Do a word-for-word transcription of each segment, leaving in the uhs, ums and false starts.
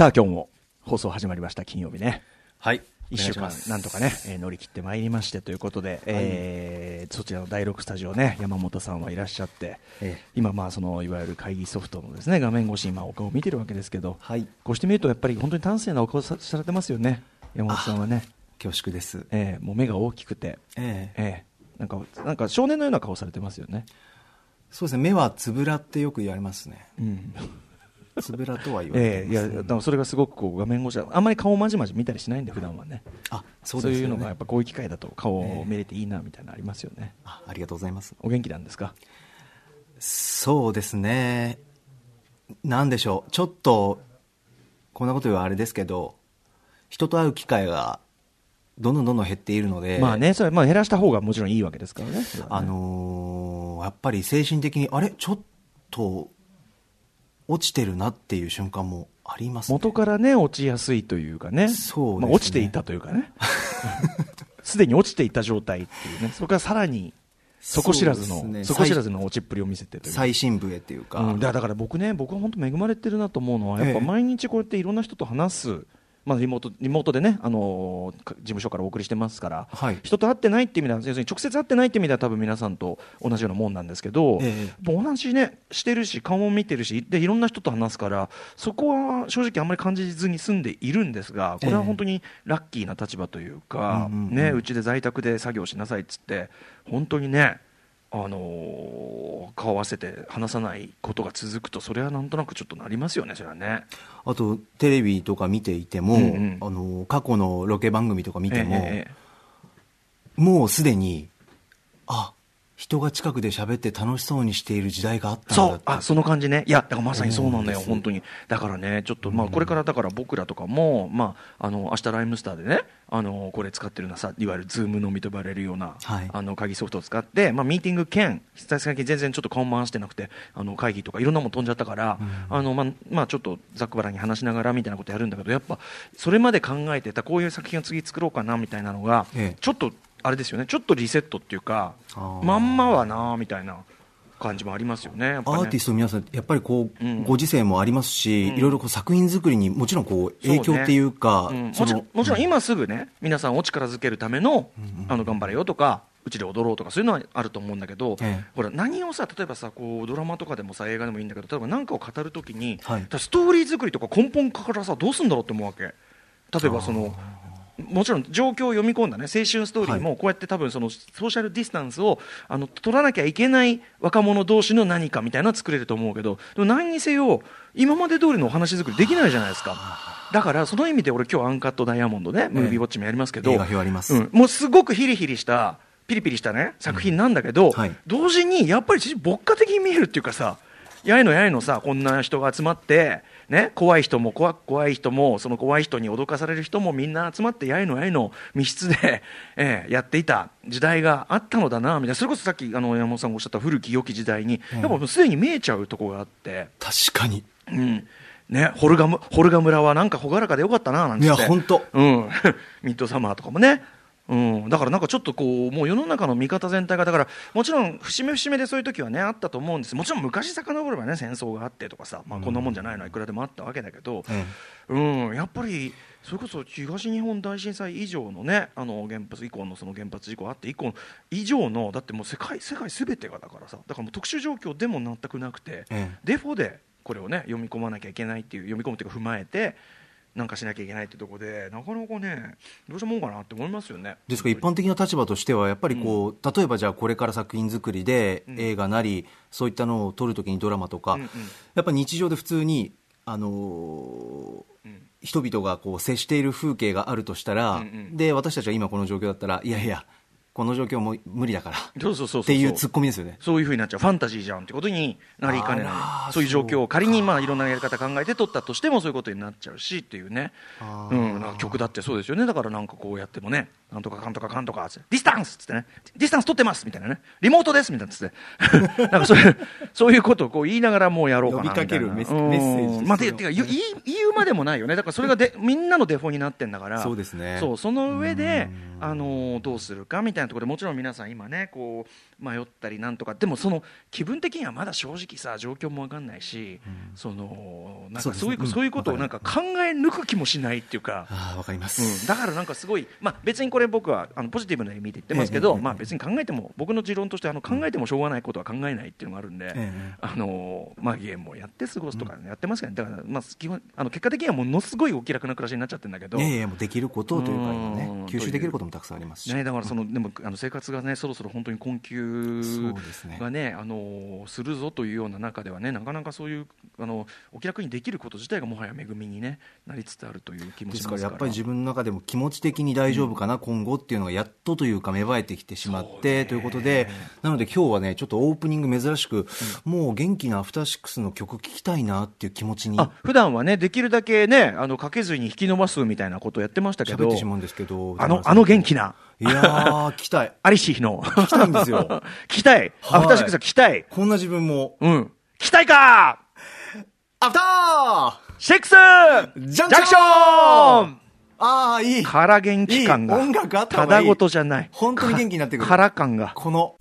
さあ今日も放送始まりました金曜日ね。はい。いっしゅうかんなんとかね、えー、乗り切ってまいりましてということで、はい、えー、そちらのだいろくスタジオね、山本さんはいらっしゃって、ええ、今まあそのいわゆる会議ソフトのですね画面越しにまあお顔を見てるわけですけど、はい、こうして見るとやっぱり本当に端正なお顔されてますよね、山本さんはね。恐縮です、えー、もう目が大きくて、えええー、なんかなんか少年のような顔されてますよね。そうですね、目はつぶらってよく言われますね、うんつぶらとは言われてます、ね、えー、いやでもそれがすごくこう画面越しあんまり顔をまじまじ見たりしないんで普段はね。あ、そうですよね。そういうのがやっぱこういう機会だと顔を見れていいなみたいなのありますよね、えー、あ, ありがとうございます。お元気なんですか？そうですね、なんでしょう、ちょっとこんなこと言うあれですけど人と会う機会がどんどんどんどん減っているので、まあね、それまあ減らした方がもちろんいいわけですからね。あのー、やっぱり精神的にあれちょっと落ちてるなっていう瞬間もありますね。元からね落ちやすいというかね。そうですね、まあ、落ちていたというかねすでに落ちていた状態っていうね。それからさらに底知らずの、そうですね、底知らずの落ちっぷりを見せてという最深部へっていうか、うん、だから僕ね僕は本当恵まれてるなと思うのはやっぱ毎日こうやっていろんな人と話す、まあ、リモート、リモートでね、あのー、事務所からお送りしてますから、はい、人と会ってないって意味では要するに直接会ってないって意味では多分皆さんと同じようなもんなんですけど、ええ、お話、ね、してるし顔も見てるしでいろんな人と話すからそこは正直あんまり感じずに済んでいるんですが、これは本当にラッキーな立場というか、ええ、ね、うちで在宅で作業しなさいっつって本当にね、あのー、顔合わせて話さないことが続くとそれはなんとなくちょっとなりますよね。それはね、あとテレビとか見ていても、うんうん、あのー、過去のロケ番組とか見ても、ええ、もうすでにあ人が近くで喋って楽しそうにしている時代があったんだ。そう、あその感じね。いやだからまさにそうなんだよ、うん、本当にだからねちょっとまあこれからだから僕らとかも、うん、まあ、あの明日ライムスターでね、あのこれ使ってるのはさいわゆるズームのみと呼ばれるような、はい、あの会議ソフトを使って、まあ、ミーティング兼最近全然ちょっと顔回してなくてあの会議とかいろんなもの飛んじゃったから、うん、あのまあまあ、ちょっとざっくばらんに話しながらみたいなことやるんだけどやっぱそれまで考えてたこういう作品を次作ろうかなみたいなのが、ええ、ちょっとあれですよね、ちょっとリセットっていうかまんまはなみたいな感じもありますよ ね, やっぱねアーティストの皆さんやっぱりこう、うん、ご時世もありますし、うん、いろいろこう作品作りにもちろんこう影響っていうか、ね、うん、その も, ちもちろん今すぐね皆さんお力づけるため の,、うん、あの頑張れよとかうちで踊ろうとかそういうのはあると思うんだけど、ええ、ほら何をさ例えばさこうドラマとかでもさ映画でもいいんだけど例えば何かを語るときに、はい、ストーリー作りとか根本からさどうするんだろうって思うわけ。例えばそのもちろん状況を読み込んだね青春ストーリーもこうやって多分そのソーシャルディスタンスをあの取らなきゃいけない若者同士の何かみたいなのを作れると思うけどでも何にせよ今まで通りのお話作りできないじゃないですか。だからその意味で俺今日アンカットダイヤモンドねムービーウォッチもやりますけど、えー、あります、うん、もうすごくヒリヒリしたピリピリしたね作品なんだけど、うん、はい、同時にやっぱり牧歌的に見えるっていうかさやいのやいのさこんな人が集まってね、怖い人も 怖, 怖い人もその怖い人に脅かされる人もみんな集まってやいのやいの密室で、えー、やっていた時代があったのだなみたいな。それこそさっきあの山本さんがおっしゃった古き良き時代に、うん、やっぱすでに見えちゃうとこがあって、確かに、うんね、ホルガムホルガ村はなんか朗らかでよかったななんて言って、いや本当、うん、ミッドサマーとかもね、うん、だからなんかちょっとこうもう世の中の見方全体がだからもちろん節目節目でそういう時はねあったと思うんです。もちろん昔遡ればね戦争があってとかさ、まあ、こんなもんじゃないのはいくらでもあったわけだけど、うん、うん、やっぱりそれこそ東日本大震災以上のねあの原発以降のその原発事故あって以降以上のだってもう世界世界全てがだからさだからもう特殊状況でも全くなくて、うん、デフォでこれをね読み込まなきゃいけないっていう読み込むというか踏まえてなんかしなきゃいけないってとこでなかなかねどうしたもんかなって思いますよね。ですから一般的な立場としてはやっぱりこう、うん、例えばじゃあこれから作品作りで、うん、映画なりそういったのを撮るときにドラマとか、うんうん、やっぱり日常で普通に、あのーうん、人々がこう接している風景があるとしたら、うんうん、で私たちは今この状況だったらいやいやこの状況も無理だからっていうツッコミですよね。そういう風になっちゃうファンタジーじゃんってことになりかねない。そういう状況を仮にまあいろんなやり方考えて撮ったとしてもそういうことになっちゃうしっていうね、うん、なんか曲だってそうですよね。だからなんかこうやってもねなんとかかんとかかんとかってディスタンスっつってねディスタンス取ってますみたいなねリモートですみたいなっつってなんか そ, れそういうことをこう言いながらもうやろうかなみたいな呼びかけるメッセージ、まあ、てか言うまでもないよね。だからそれがでみんなのデフォになってんだからそうですね。そうその上で、あのー、どうするかみたいなたいなところでもちろん皆さん今ねこう迷ったりなんとかでもその気分的にはまだ正直さ状況も分かんないし、うん、そのなんかそういう、そういうことをなんか考え抜く気もしないっていうか、あ、分かります、うん、だからなんかすごい、まあ、別にこれ僕はあのポジティブな意味で言ってますけど、えーえーまあ、別に考えても僕の持論としてあの考えてもしょうがないことは考えないっていうのがあるんで、えー、あのまあ、ゲームをやって過ごすとか、ね、やってますから、ね、だからまあ基本あの結果的にはものすごいお気楽な暮らしになっちゃってるんだけど、いやいやもうできることというか今、ね、吸収できることもたくさんありますし、ね、だからその、うん、でもあの生活が、ね、そろそろ本当に困窮が、ね、あのするぞというような中では、ね、なかなかそういうあのお気楽にできること自体がもはや恵みに、ね、なりつつあるという気もしますから、ですからやっぱり自分の中でも気持ち的に大丈夫かな、うん、今後っていうのがやっとというか芽生えてきてしまってということで、なので今日はねちょっとオープニング珍しく、うん、もう元気なアフターシックスの曲聴きたいなっていう気持ちに、あ、普段はねできるだけねあのかけずに引き伸ばすみたいなことをやってましたけど、喋ってしまうんですけど、あの、あの元気な、いやー来たいアリシヒの来たいんですよ来たい、はい、アフターシックスは来たい、こんな自分も、うん、来たいかアフターシックスジャンクション、ああいいから元気感がいい、音楽あった方がいい、ただごとじゃない、本当に元気になってくるから感が、この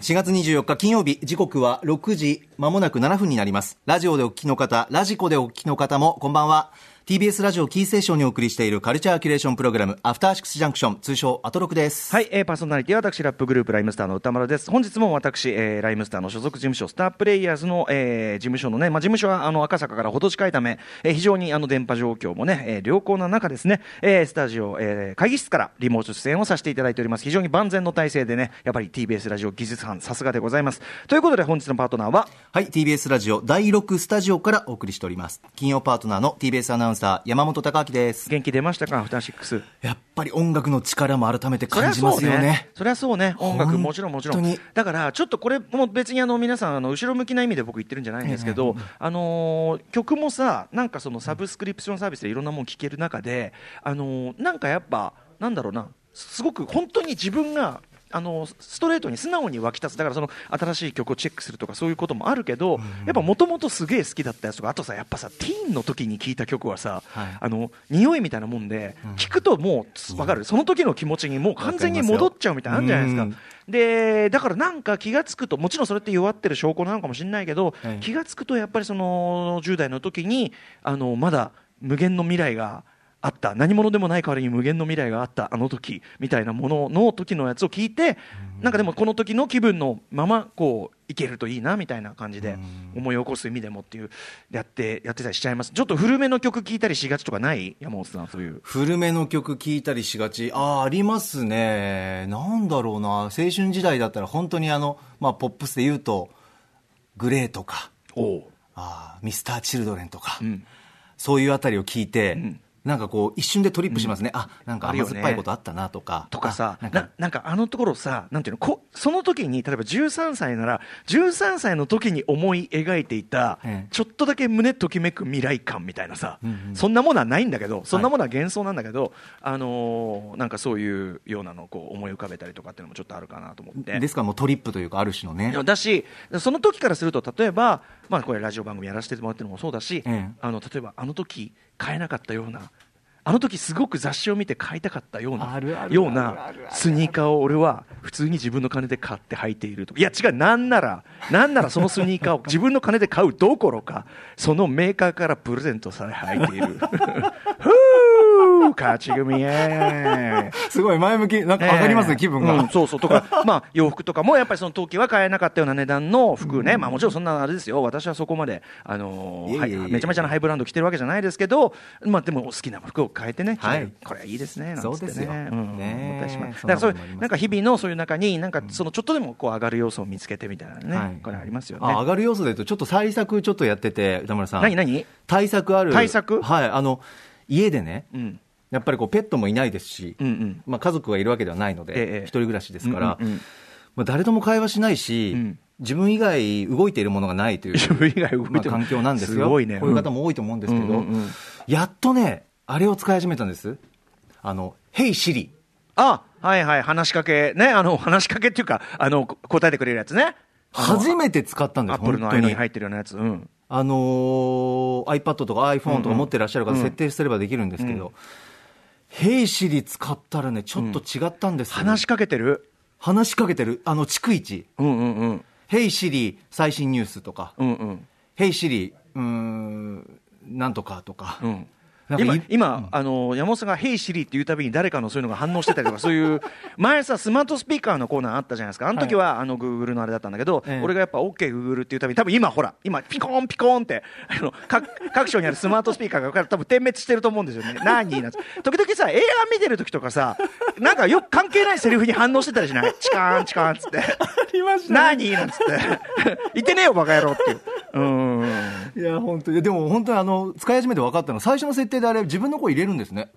しがつにじゅうよっか金曜日、時刻はろくじまもなくななふんになります。ラジオでお聞きの方、ラジコでお聞きの方もこんばんは。 ティービーエス ラジオキーステーションにお送りしているカルチャーキュレーションプログラム、アフターシックスジャンクション、通称アトロクです。はい、えー、パーソナリティは私ラップグループライムスターの歌丸です。本日も私、えー、ライムスターの所属事務所スタープレイヤーズの、えー、事務所のね、まあ、事務所はあの赤坂からほど近いため、えー、非常にあの電波状況もね、えー、良好な中ですね、えー、スタジオ、えー、会議室からリモート出演をさせていただいております。非常に万全の体制でね、やっぱり ティービーエス ラジオ技術班さすがでございます。ということで本日のパートナーは、はい、 ティービーエス ラジオだいろくスタジオからお送りしております。金曜パートナーの ティービーエス アナウンサー山本貴明です。元気出ましたか、アフターシックス。やっぱり音楽の力も改めて感じますよね。それはそうね、音楽もちろんもちろん。だからちょっとこれも別にあの皆さんあの後ろ向きな意味で僕言ってるんじゃないんですけど、あの曲もさ、なんかそのサブスクリプションサービスでいろんなもの聴ける中で、あのなんかやっぱなんだろうな、すごく本当に自分があのストレートに素直に湧き立つ。だからその新しい曲をチェックするとかそういうこともあるけど、うん、やっぱもともとすげえ好きだったやつとか、あとさやっぱさティーンの時に聴いた曲はさ、はい、あの匂いみたいなもんで聴、うん、くともう分かる、うん、その時の気持ちにもう完全に戻っちゃうみたいなあるじゃないですか、うん、でだからなんか気がつくと、もちろんそれって弱ってる証拠なのかもしれないけど、はい、気がつくとやっぱりそのじゅう代の時にあのまだ無限の未来があった、何者でもない代わりに無限の未来があったあの時みたいなものの時のやつを聞いて、なんかでもこの時の気分のままこういけるといいなみたいな感じで思い起こす意味でもっていうやってやってたりしちゃいます。ちょっと古めの曲聴いたりしがちとかない？山本さん、そういう古めの曲聴いたりしがち、あ、ありますね。なんだろうな、青春時代だったら本当にあの、まあ、ポップスで言うとグレーとか、お、あ、ミスターチルドレンとか、うん、そういうあたりを聞いて、うん、なんかこう一瞬でトリップしますね、うん、あ、なんか甘酸っぱいことあったなとか、ね、とかさ、なんか な, なんかあのところさ、なんていうの、こその時に例えばじゅうさんさいならじゅうさんさいの時に思い描いていた、ええ、ちょっとだけ胸ときめく未来感みたいなさ、うんうん、そんなものはないんだけど、そんなものは幻想なんだけど、はい、あのー、なんかそういうようなのをこう思い浮かべたりとかっていうのもちょっとあるかなと思って、ですからもうトリップというかある種のね、だしその時からすると例えば、まあ、これラジオ番組やらせてもらってるのもそうだし、ええ、あの例えばあの時買えなかったような、あの時すごく雑誌を見て買いたかったようなようなスニーカーを俺は普通に自分の金で買って履いているとか、いや違う、なんならなんならそのスニーカーを自分の金で買うどころかそのメーカーからプレゼントされ履いている勝ち組へすごい前向き、なんか上がりますね、えー、気分が、うん、そうそうとか、まあ、洋服とかもやっぱりその当期は買えなかったような値段の服ね、うん、まあ、もちろんそんなあれですよ、私はそこまで、あのー、いえいえいえ、めちゃめちゃなハイブランド着てるわけじゃないですけど、まあ、でも好きな服を買えてね、はい、これはいいですね、なんつってね、そうですよ、うん、ね、だからそういうなんか日々のそういう中になんかそのちょっとでもこう上がる要素を見つけてみたいなね、はい、これありますよね。あ、上がる要素でいうとちょっと対策ちょっとやってて、歌丸さん、何何対策ある、対策、はい、あの家でね、うん、やっぱりこうペットもいないですし、うんうん、まあ、家族がいるわけではないので、ええ、一人暮らしですから、うんうんうん、まあ、誰とも会話しないし、うん、自分以外動いているものがないという自分以外動いてる、まあ、環境なんですよ。すごいね、こういう方も多いと思うんですけど、うんうんうんうん、やっとねあれを使い始めたんです。あのヘイシリ、あ、はいはい、話しかけね、あの話しかけっていうか、あの答えてくれるやつね、初めて使ったんです。アップルの間に入ってるようなやつ、うん、あのー、iPad とか iPhone とか持ってらっしゃる方、うんうん、設定すればできるんですけど、うんうん、兵士率買ったらねちょっと違ったんですよ、ねうん、話しかけてる話しかけてるあの逐一、うんうんうん、ヘイシリ最新ニュースとか、うんうん、ヘイシリうーんなんとかとか、うん、なんか今、今、うん、あの山本さんがヘイシリっていうたびに誰かのそういうのが反応してたりとかそういう前さスマートスピーカーのコーナーあったじゃないですか。あの時は、はい、あの Google のあれだったんだけど、ええ、俺がやっぱ OK Google っていうたびに多分今ほら今ピコーンピコーンってあの 各, 各所にあるスマートスピーカーが多分点滅してると思うんですよね。何なんて時々さ映画見てる時とかさなんかよく関係ないセリフに反応してたりしないチカーンチカーンっつって何なんつって言ってねえよバカ野郎っていううんいや本当にでも本当にあの使い始めて分かったの最初の設定であれ自分の声入れるんですね。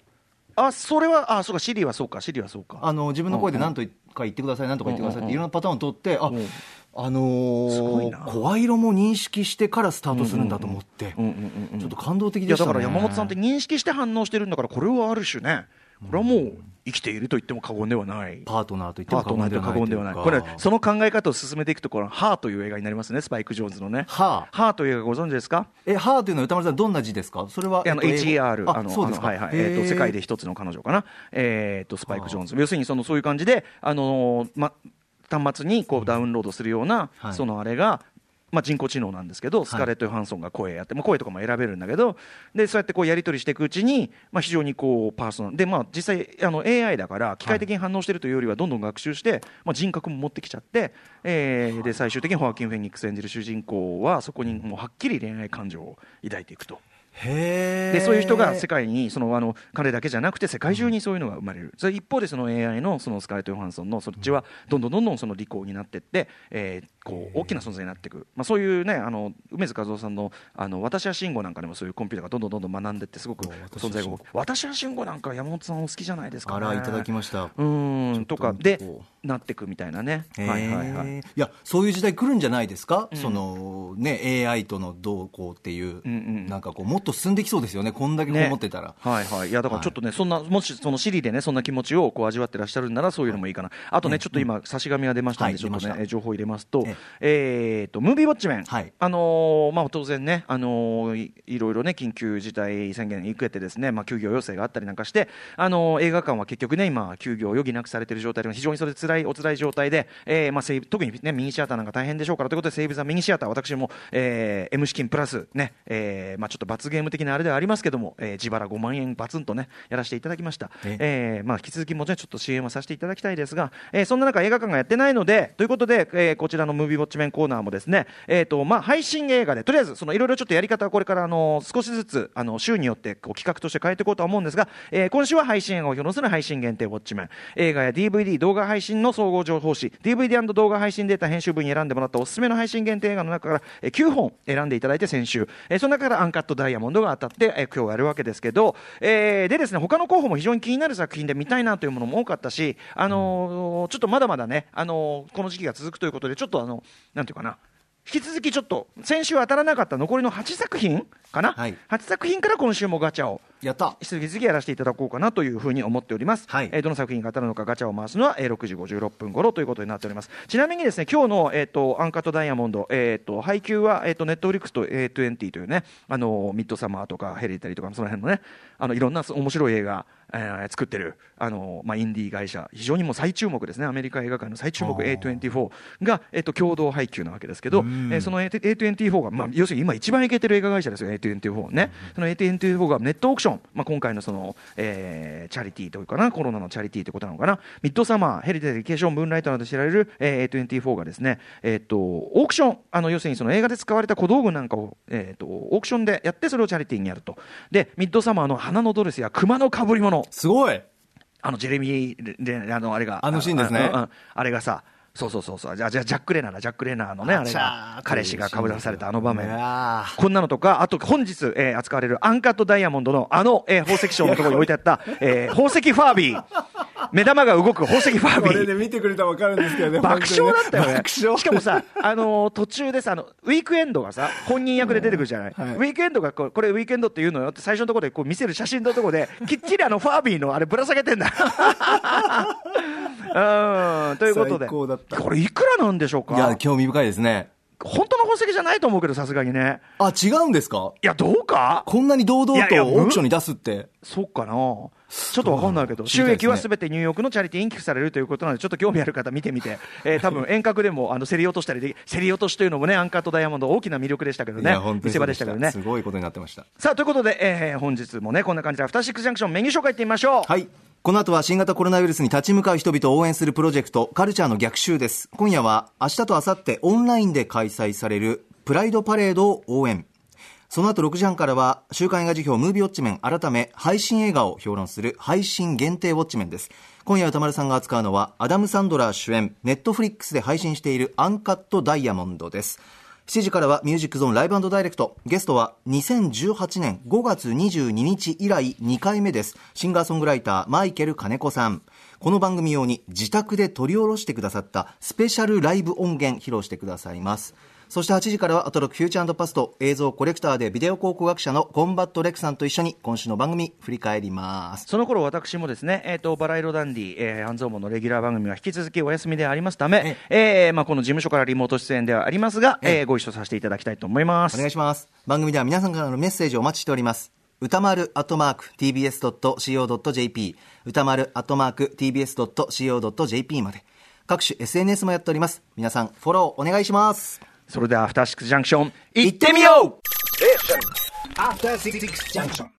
あそれはあそうかシリはそうかシリはそうかあの自分の声で何とか言ってください何とか言ってくださいっていろんなパターンを取ってあ、うん、あのー、声色も認識してからスタートするんだと思って、うんうんうん、ちょっと感動的でしたね。いやだから山本さんって認識して反応してるんだからこれはある種ねこれはもう生きていると言っても過言ではないパートナーと言っても過言ではな い, というかこれその考え方を進めていくところハーという映画になりますね。スパイク・ジョーンズのねハーという映画ご存知ですか。えハーというのは歌丸さんどんな字ですか。それは エイチイーアール 世界で一つの彼女かな、えー、とスパイク・ジョーンズ要するに そ, のそういう感じで、あのーま、端末にこうダウンロードするような、うんはい、そのあれがまあ、人工知能なんですけどスカレット・ヨハンソンが声やって、はいまあ、声とかも選べるんだけどでそうやってこうやり取りしていくうちに、まあ、非常にこうパーソナルで、まあ、実際あの エーアイ だから機械的に反応しているというよりはどんどん学習して、まあ、人格も持ってきちゃって、えー、で最終的にホアキン・フェニックス演じる主人公はそこにもうはっきり恋愛感情を抱いていくと。へでそういう人が世界にそのあの彼だけじゃなくて世界中にそういうのが生まれる。それ一方でその エーアイ の, そのスカレット・ヨハンソンのそっちはどんどんどんどんその利口になっていって、えー、こう大きな存在になっていく、まあ、そういうねあの梅津和夫さん の, あの私は慎吾なんかでもそういうコンピューターがどんどんどんどん学んでいってすごく存在が大きい。私は慎吾なんか山本さんお好きじゃないですか、ね、あらいただきましたうんとかでなっていくみたいなね、はいはいはい、いやそういう時代来るんじゃないですか、うんそのね、エーアイ とのどうこうっていう、うんうん、なんかこうもっと進んできそうですよねこんだけこう思ってたら、ねはいはい、いやだからちょっとね、はい、そんなもしそのシリでねそんな気持ちをこう味わってらっしゃるならそういうのもいいかな。あとね、うん、ちょっと今差し紙が出ましたんで、はい、ちょっとね情報入れますと、えええー、とムービーウォッチメン、はいあのーまあ、当然ね、あのー、い, いろいろね緊急事態宣言に受けてですね、まあ、休業要請があったりなんかして、あのー、映画館は結局ね今休業を余儀なくされている状態で非常にそれ辛いお辛い状態で、えーまあ、特にねミニシアターなんか大変でしょうからということでセーブ・ザ・ミニシアター私も、えー、M 資金プラスね、えーまあ、ちょっと罰ゲームゲーム的なあれではありますけども、えー、自腹ごまんえんバツンとねやらせていただきました、えーまあ、引き続きもちょっと シーエム はさせていただきたいですが、えー、そんな中映画館がやってないのでということで、えー、こちらのムービーウォッチメンコーナーもですね、えーとまあ、配信映画でとりあえずそのいろいろちょっとやり方はこれから、あのー、少しずつあの週によってこう企画として変えていこうとは思うんですが、えー、今週は配信映画を表現する配信限定ウォッチメン映画や ディーブイディー 動画配信の総合情報誌 ディーブイディー& 動画配信データ編集部に選んでもらったおすすめの配信限定映画の中から、えー、きゅうほん選んでいただいて先週、えー、その中からアンカットダイヤモンド温度が当たってえ今日やるわけですけど、えー、でですね他の候補も非常に気になる作品で見たいなというものも多かったし、あのー、ちょっとまだまだね、あのー、この時期が続くということでちょっとあのなんていうかな引き続きちょっと先週当たらなかった残りのはっさく品かな、はい、はっさく品から今週もガチャをやった引き続きやらせていただこうかなというふうに思っております、はいえー、どの作品が当たるのかガチャを回すのはろくじごじゅうろっぷん頃ということになっております。ちなみにですね今日の、えー、とアンカットダイヤモンド、えー、と配給は、えー、と Netflix と エートゥエンティー というね、あのー、ミッドサマーとかヘリタリーとかその辺のねあのいろんな面白い映画えー、作ってる、あのーまあ、インディー会社非常にもう最注目ですねアメリカ映画界の最注目 エートゥエンティーフォー が、えっと、共同配給なわけですけど、えー、その エートゥエンティーフォー が、まあ、要するに今一番イケてる映画会社ですよ エートゥエンティーフォー ね。その エートゥエンティーフォー がネットオークション、まあ、今回のその、えー、チャリティーというかなコロナのチャリティーということなのかなミッドサマーヘリテリーケーションムーンライトなど知られる、えー、エートゥエンティーフォー がですね、えー、っとオークションあの要するにその映画で使われた小道具なんかを、えー、っとオークションでやってそれをチャリティーにやると。でミッドサマーの花のドレスや熊の被り物すごいあのジェレミーあのあれがあのシーンですね あ, あ, あれがさそうそうそうそうじゃあジャック・レナーだジャック・レナーのねあれが彼氏がかぶらされたあの場面こんなのとかあと本日、えー、扱われるアンカットダイヤモンドのあの、えー、宝石ショーのところに置いてあった、えー、宝石ファービー目玉が動く宝石ファービーこれで見てくれたら分かるんですけどね爆笑だったよね爆笑しかもさ、あのー、途中でさあのウィークエンドがさ本人役で出てくるじゃない、はい、ウィークエンドがこ れ, これウィークエンドっていうのよって最初のところでこう見せる写真のところできっちりあのファービーのあれぶら下げてんだうんということでこれいくらなんでしょうか。いや興味深いですね。本当の宝石じゃないと思うけど、さすがにね。あ、違うんですか。いや、どうか、こんなに堂々とオークションに出すって。いやいや、うん、そうかな、ちょっとわかんないけど、ね、収益はすべてニューヨークのチャリティーに寄付されるということなので、ちょっと興味ある方見てみて、えー、多分遠隔でもあの競り落としたりで、競り落としというのもね、アンカーとダイヤモンド大きな魅力でしたけどね、見せ場でしたけどね、すごいことになってました。さあということで、えー、本日もねこんな感じでアフターシックスジャンクションメニュー紹介いってみましょう。はい、この後は新型コロナウイルスに立ち向かう人々を応援するプロジェクト、カルチャーの逆襲です。今夜は明日と明後日オンラインで開催されるプライドパレードを応援。その後ろくじはんからは週刊映画辞表ムービーウォッチメン改め配信映画を評論する配信限定ウォッチメンです。今夜歌丸さんが扱うのはアダム・サンドラー主演、ネットフリックスで配信しているアンカットダイヤモンドです。しちじからはミュージックゾーンライブ&ダイレクト。ゲストはにせんじゅうはちねんごがつにじゅうににち以来にかいめです。シンガーソングライターマイケル金子さん、この番組用に自宅で撮り下ろしてくださったスペシャルライブ音源披露してくださいます。そしてはちじからはアトロックフューチャー&パスト、映像コレクターでビデオ考古学者のコンバットレクさんと一緒に今週の番組振り返ります。その頃私もですね、えー、とバラ色ダンディ、えー、半蔵門のレギュラー番組は引き続きお休みでありますため、え、えーまあ、この事務所からリモート出演ではありますが、えー、ご一緒させていただきたいと思います。お願いします。番組では皆さんからのメッセージをお待ちしております。歌丸アットマーク ティービーエスドットシーオードットジェーピー 歌丸アットマーク ティービーエスドットシーオードットジェーピー まで各種 エスエヌエス もやっております。皆さんフォローお願いします。それではアフターシックスジャンクション行ってみよう。アフターシックスジャンクション。